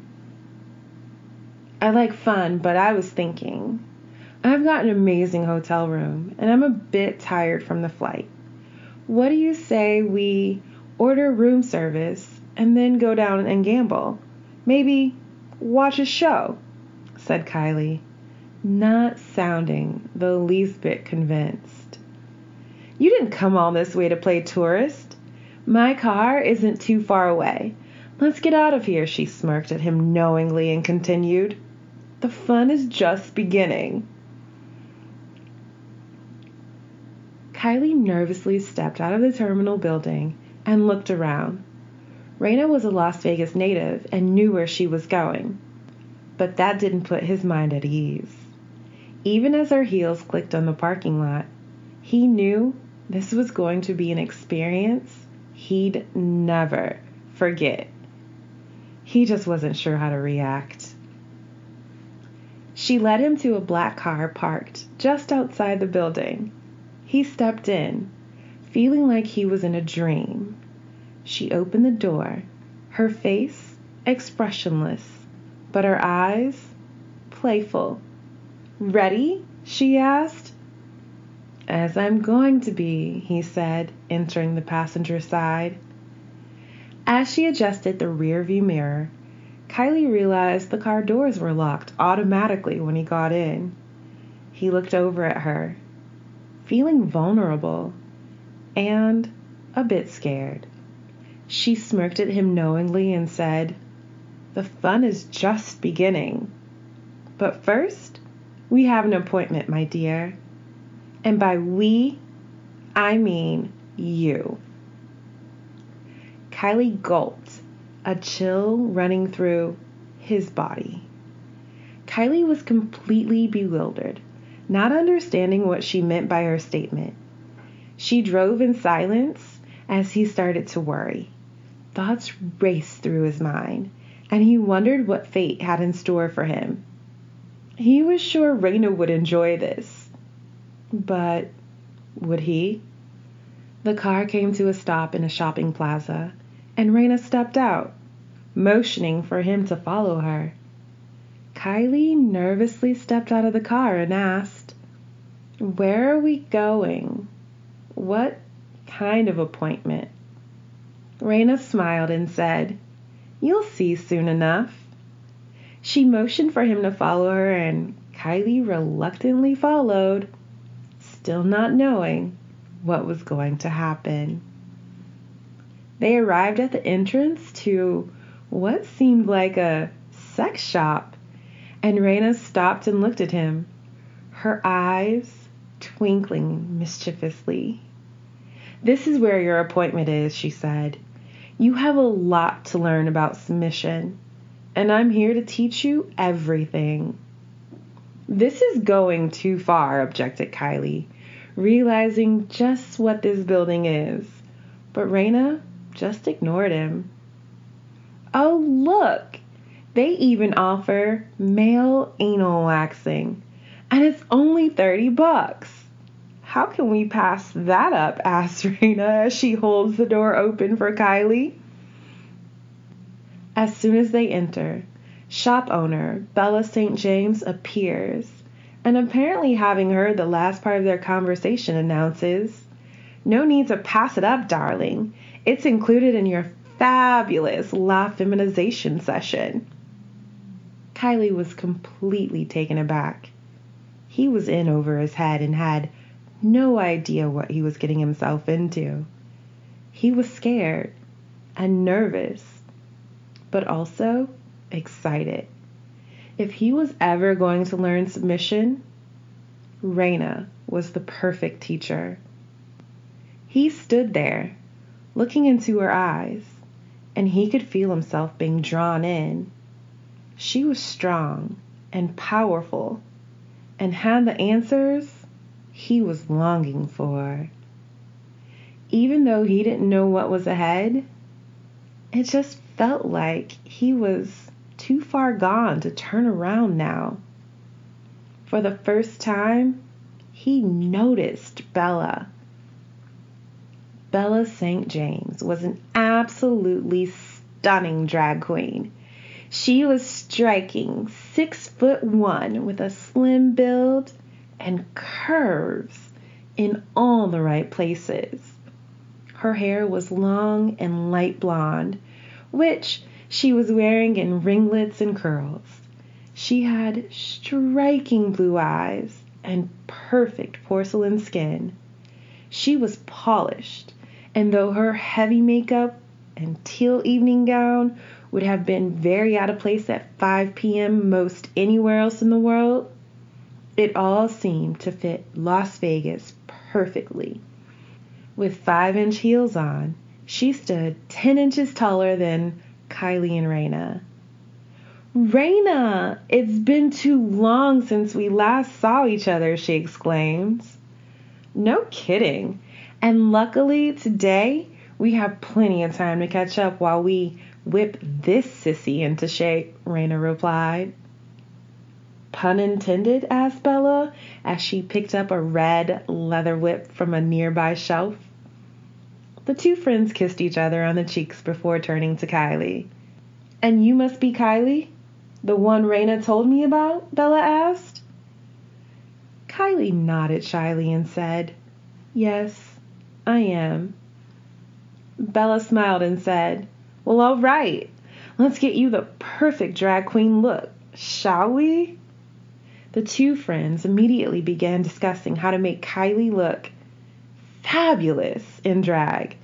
I like fun, but I was thinking, I've got an amazing hotel room, and I'm a bit tired from the flight. What do you say we order room service and then go down and gamble? Maybe watch a show," said Kylie, not sounding the least bit convinced. "You didn't come all this way to play tourist. My car isn't too far away. Let's get out of here," she smirked at him knowingly and continued. "The fun is just beginning." Kylie nervously stepped out of the terminal building and looked around. Reina was a Las Vegas native and knew where she was going, but that didn't put his mind at ease. Even as her heels clicked on the parking lot, he knew this was going to be an experience he'd never forget. He just wasn't sure how to react. She led him to a black car parked just outside the building. He stepped in, feeling like he was in a dream. She opened the door, her face expressionless, but her eyes playful. "Ready?" she asked. "As I'm going to be," he said, entering the passenger side. As she adjusted the rearview mirror, Kylie realized the car doors were locked automatically when he got in. He looked over at her, feeling vulnerable and a bit scared. She smirked at him knowingly and said, "The fun is just beginning. But first, we have an appointment, my dear. And by we, I mean you." Kylie gulped, a chill running through his body. Kylie was completely bewildered, not understanding what she meant by her statement. She drove in silence as he started to worry. Thoughts raced through his mind, and he wondered what fate had in store for him. He was sure Reina would enjoy this, but would he? The car came to a stop in a shopping plaza, and Reina stepped out, motioning for him to follow her. Kylie nervously stepped out of the car and asked, "Where are we going? What kind of appointment?" Reina smiled and said, "You'll see soon enough." She motioned for him to follow her, and Kylie reluctantly followed, still not knowing what was going to happen. They arrived at the entrance to what seemed like a sex shop, and Reina stopped and looked at him, her eyes twinkling mischievously. "This is where your appointment is," she said. "You have a lot to learn about submission, and I'm here to teach you everything." "This is going too far," objected Kylie, realizing just what this building is. But Reina just ignored him. "Oh, look! They even offer male anal waxing, and it's only thirty bucks. How can we pass that up?" asks Reina as she holds the door open for Kylie. As soon as they enter, shop owner Bella Saint James appears, and apparently having heard the last part of their conversation, announces, "No need to pass it up, darling. It's included in your fabulous La Feminization session." Kylie was completely taken aback. He was in over his head and had no idea what he was getting himself into. He was scared and nervous, but also excited. If he was ever going to learn submission, Reina was the perfect teacher. He stood there, looking into her eyes, and he could feel himself being drawn in. She was strong and powerful and had the answers he was longing for. Even though he didn't know what was ahead, it just felt like he was too far gone to turn around now. For the first time, he noticed Bella. Bella Saint James was an absolutely stunning drag queen. She was striking, six foot one, with a slim build and curves in all the right places. Her hair was long and light blonde, which she was wearing in ringlets and curls. She had striking blue eyes and perfect porcelain skin. She was polished, and though her heavy makeup and teal evening gown would have been very out of place at five p.m. most anywhere else in the world, it all seemed to fit Las Vegas perfectly. With five-inch heels on, she stood ten inches taller than Kylie and Reina. "Reina, it's been too long since we last saw each other," she exclaims. "No kidding. And luckily today we have plenty of time to catch up while we whip this sissy into shape," Reina replied. "Pun intended?" asked Bella as she picked up a red leather whip from a nearby shelf. The two friends kissed each other on the cheeks before turning to Kylie. "And you must be Kylie? The one Reina told me about?" Bella asked. Kylie nodded shyly and said, "Yes, I am." Bella smiled and said, "Well, all right. Let's get you the perfect drag queen look, shall we?" The two friends immediately began discussing how to make Kylie look fabulous in drag,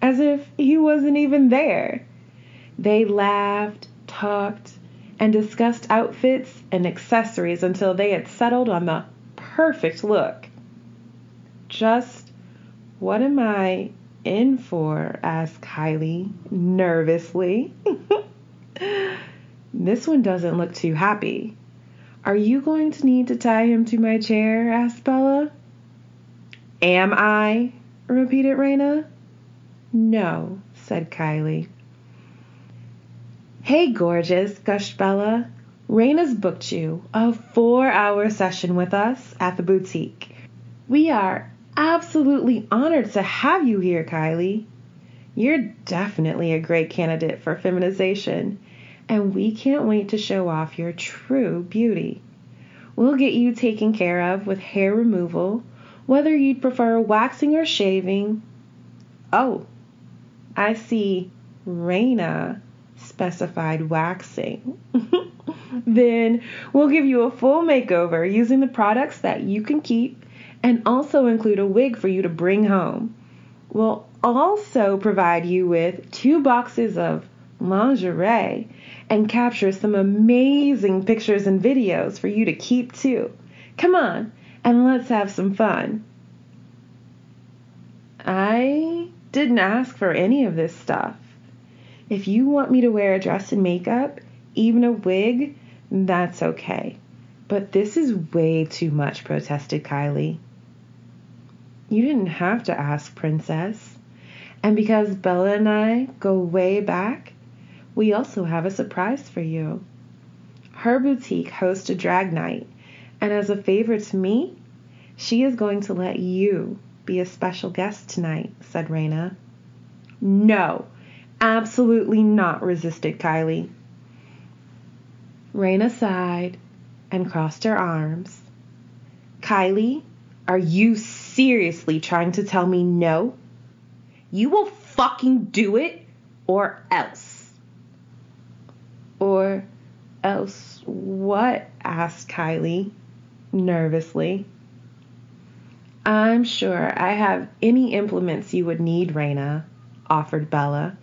as if he wasn't even there. They laughed, talked, and discussed outfits and accessories until they had settled on the perfect look. "Just what am I in for?" asked Kylie nervously. "This one doesn't look too happy. Are you going to need to tie him to my chair? Asked Bella. Am I? Repeated Reina. No, said Kylie. Hey, gorgeous, gushed Bella. Reina's booked you a four-hour session with us at the boutique. We are absolutely honored to have you here, Kylie. You're definitely a great candidate for feminization, and we can't wait to show off your true beauty. We'll get you taken care of with hair removal, whether you'd prefer waxing or shaving. Oh, I see Reina specified waxing. Then we'll give you a full makeover using the products that you can keep and also include a wig for you to bring home. We'll also provide you with two boxes of lingerie and capture some amazing pictures and videos for you to keep too. Come on, and let's have some fun. I didn't ask for any of this stuff. If you want me to wear a dress and makeup, even a wig, that's okay. But this is way too much, protested Kylie. You didn't have to ask, Princess. And because Bella and I go way back, we also have a surprise for you. Her boutique hosts a drag night, and as a favor to me, she is going to let you be a special guest tonight, said Reina. No, absolutely not, resisted Kylie. Reina sighed and crossed her arms. Kylie, are you seriously trying to tell me no? You will fucking do it, or else. Or else what? Asked Kylie nervously. I'm sure I have any implements you would need, Reina, offered Bella.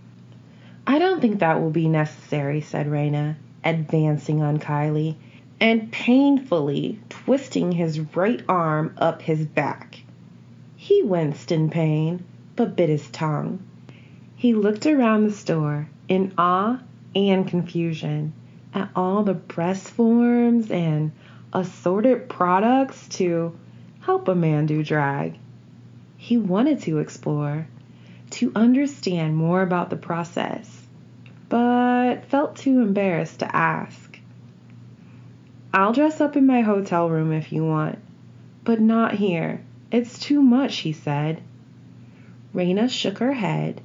I don't think that will be necessary, said Reina, advancing on Kylie and painfully twisting his right arm up his back. He winced in pain, but bit his tongue. He looked around the store in awe and confusion at all the breast forms and assorted products to help a man do drag. He wanted to explore, to understand more about the process, but felt too embarrassed to ask. I'll dress up in my hotel room if you want, but not here. It's too much, he said. Reina shook her head,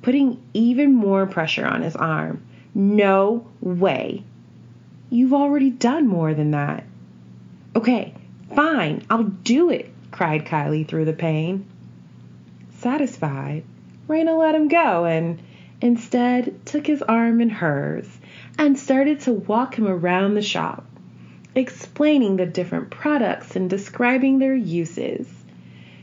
putting even more pressure on his arm. No way. You've already done more than that. Okay, fine, I'll do it, cried Kylie through the pain. Satisfied, Reina let him go and instead took his arm in hers and started to walk him around the shop, explaining the different products and describing their uses.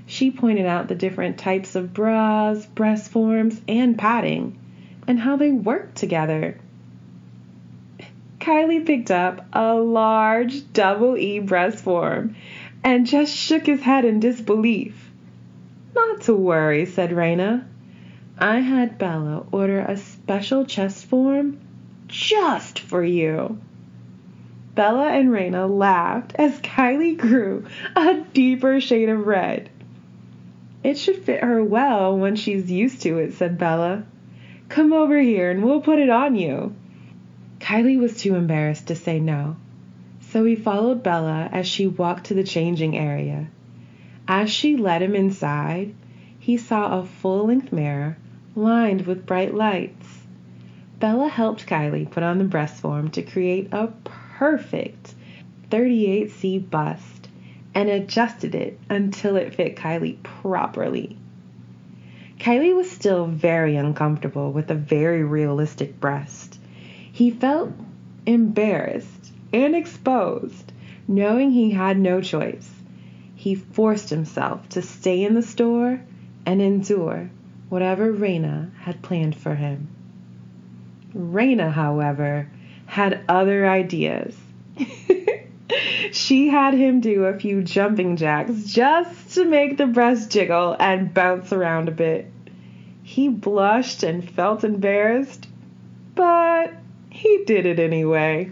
She pointed out the different types of bras, breast forms, and padding, and how they worked together. Kylie picked up a large double E breast form and just shook his head in disbelief. Not to worry, said Reina. I had Bella order a special chest form just for you. Bella and Reina laughed as Kylie grew a deeper shade of red. It should fit her well when she's used to it, said Bella. Come over here and we'll put it on you. Kylie was too embarrassed to say no, so he followed Bella as she walked to the changing area. As she led him inside, he saw a full-length mirror lined with bright lights. Bella helped Kylie put on the breast form to create a perfect thirty-eight C bust and adjusted it until it fit Kylie properly. Kylie was still very uncomfortable with a very realistic breast. He felt embarrassed and exposed, knowing he had no choice. He forced himself to stay in the store and endure whatever Reina had planned for him. Reina, however, had other ideas. She had him do a few jumping jacks just to make the breast jiggle and bounce around a bit. He blushed and felt embarrassed, but he did it anyway.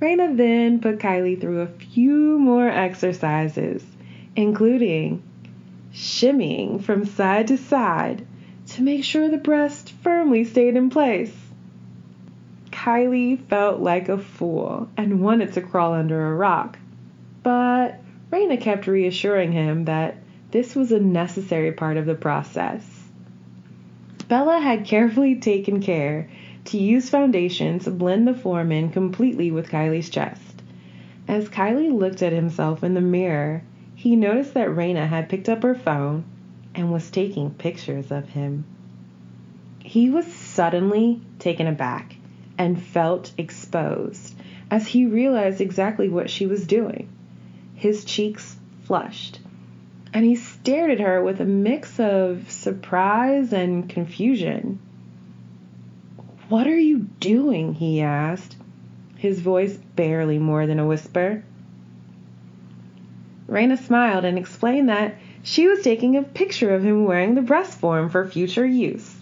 Reina then put Kylie through a few more exercises, including shimmying from side to side to make sure the breast firmly stayed in place. Kylie felt like a fool and wanted to crawl under a rock, but Reina kept reassuring him that this was a necessary part of the process. Bella had carefully taken care to use foundation to blend the form in completely with Kylie's chest. As Kylie looked at himself in the mirror, he noticed that Reina had picked up her phone and was taking pictures of him. He was suddenly taken aback and felt exposed as he realized exactly what she was doing. His cheeks flushed, and he stared at her with a mix of surprise and confusion. "What are you doing?" he asked, his voice barely more than a whisper. Reina smiled and explained that she was taking a picture of him wearing the breast form for future use,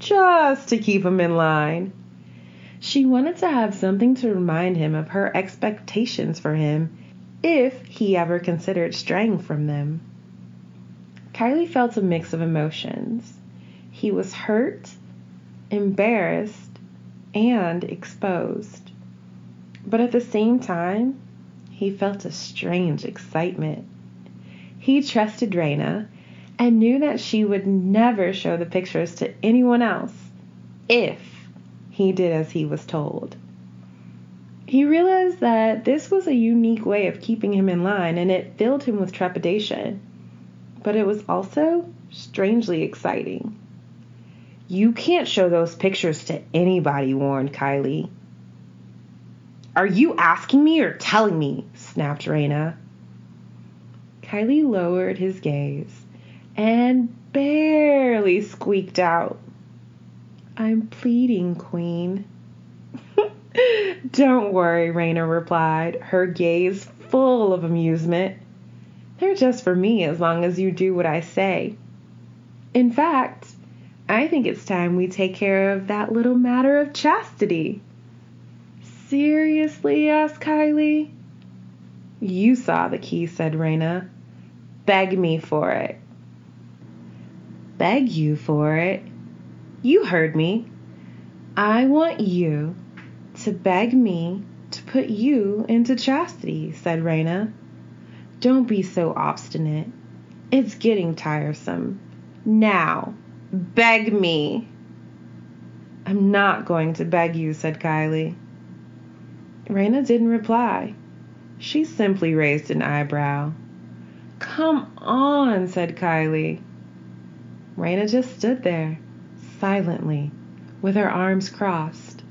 just to keep him in line. She wanted to have something to remind him of her expectations for him if he ever considered straying from them. Kylie felt a mix of emotions. He was hurt, embarrassed, and exposed. But at the same time, he felt a strange excitement. He trusted Reina and knew that she would never show the pictures to anyone else if he did as he was told. He realized that this was a unique way of keeping him in line, and it filled him with trepidation. But it was also strangely exciting. "You can't show those pictures to anybody," warned Kylie. "Are you asking me or telling me?" snapped Reina. Kylie lowered his gaze and barely squeaked out, "I'm pleading, Queen." "Don't worry," Reina replied, her gaze full of amusement. "They're just for me as long as you do what I say. In fact, I think it's time we take care of that little matter of chastity." "Seriously?" asked Kylie. "You saw the key," said Reina. "Beg me for it." "Beg you for it? You heard me. I want you to beg me to put you into chastity," said Reina. "Don't be so obstinate. It's getting tiresome. Now, beg me." "I'm not going to beg you," said Kylie. Reina didn't reply. She simply raised an eyebrow. "Come on," said Kylie. Reina just stood there, silently, with her arms crossed.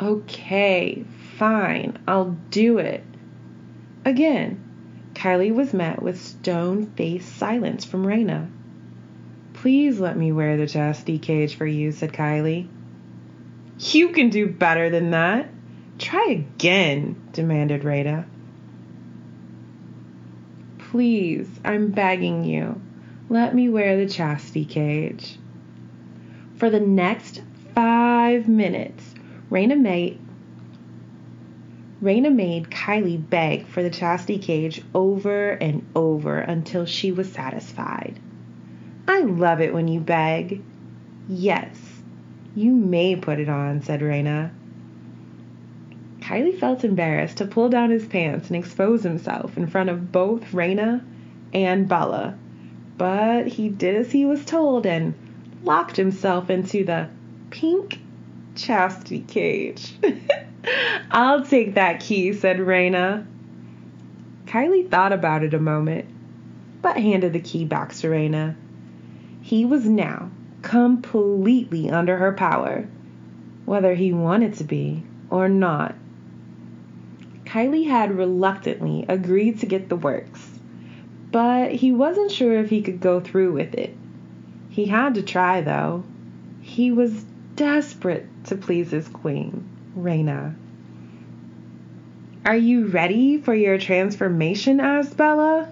"Okay, fine, I'll do it." Again, Kylie was met with stone-faced silence from Reina. "Please let me wear the chastity cage for you," said Kylie. "You can do better than that. Try again," demanded Reina. "Please, I'm begging you. Let me wear the chastity cage." For the next five minutes, Reina made, Reina made Kylie beg for the chastity cage over and over until she was satisfied. "I love it when you beg." "Yes, you may put it on," said Reina. Kylie felt embarrassed to pull down his pants and expose himself in front of both Reina and Bella, but he did as he was told and locked himself into the pink chastity cage. "I'll take that key," said Reina. Kylie thought about it a moment, but handed the key back to Reina. He was now completely under her power, whether he wanted to be or not. Kylie had reluctantly agreed to get the works, but he wasn't sure if he could go through with it. He had to try, though. He was desperate to please his queen, Reina. "Are you ready for your transformation?" asked Bella.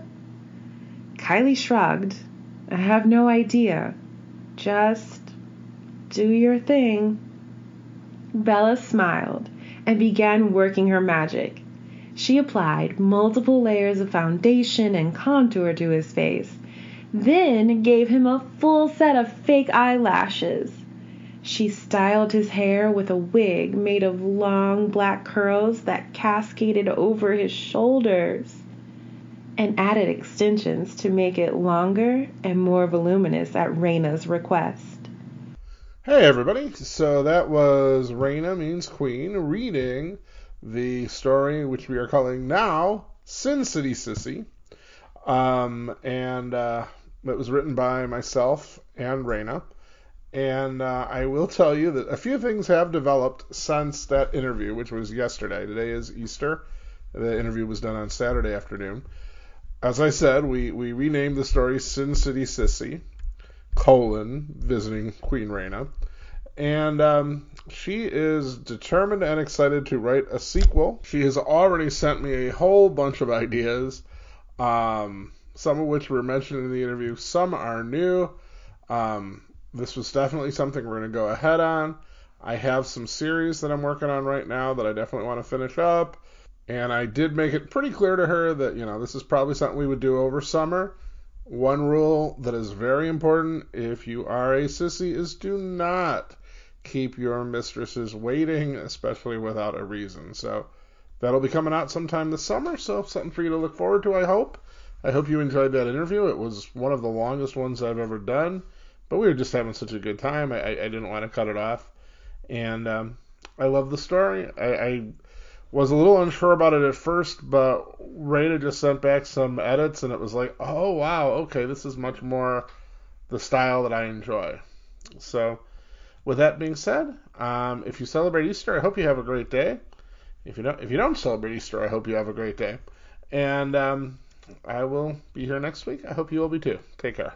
Kylie shrugged. "I have no idea. Just do your thing." Bella smiled and began working her magic. She applied multiple layers of foundation and contour to his face, then gave him a full set of fake eyelashes. She styled his hair with a wig made of long black curls that cascaded over his shoulders, and added extensions to make it longer and more voluminous at Reina's request. Hey everybody, so that was Reina Means Queen reading the story which we are calling now Sin City Sissy. Um, and uh, it was written by myself and Reina. And uh, I will tell you that a few things have developed since that interview, which was yesterday. Today is Easter. The interview was done on Saturday afternoon. As I said, we, we renamed the story Sin City Sissy, colon, Visiting Queen Reina. And um, she is determined and excited to write a sequel. She has already sent me a whole bunch of ideas, um, some of which were mentioned in the interview. Some are new. Um... This was definitely something we're going to go ahead on. I have some series that I'm working on right now that I definitely want to finish up. And I did make it pretty clear to her that, you know, this is probably something we would do over summer. One rule that is very important if you are a sissy is do not keep your mistresses waiting, especially without a reason. So that'll be coming out sometime this summer. So something for you to look forward to, I hope. I hope you enjoyed that interview. It was one of the longest ones I've ever done. But we were just having such a good time. I, I didn't want to cut it off. And um, I love the story. I, I was a little unsure about it at first, but Reina just sent back some edits, and it was like, oh, wow, okay, this is much more the style that I enjoy. So with that being said, um, if you celebrate Easter, I hope you have a great day. If you don't, if you don't celebrate Easter, I hope you have a great day. And um, I will be here next week. I hope you will be too. Take care.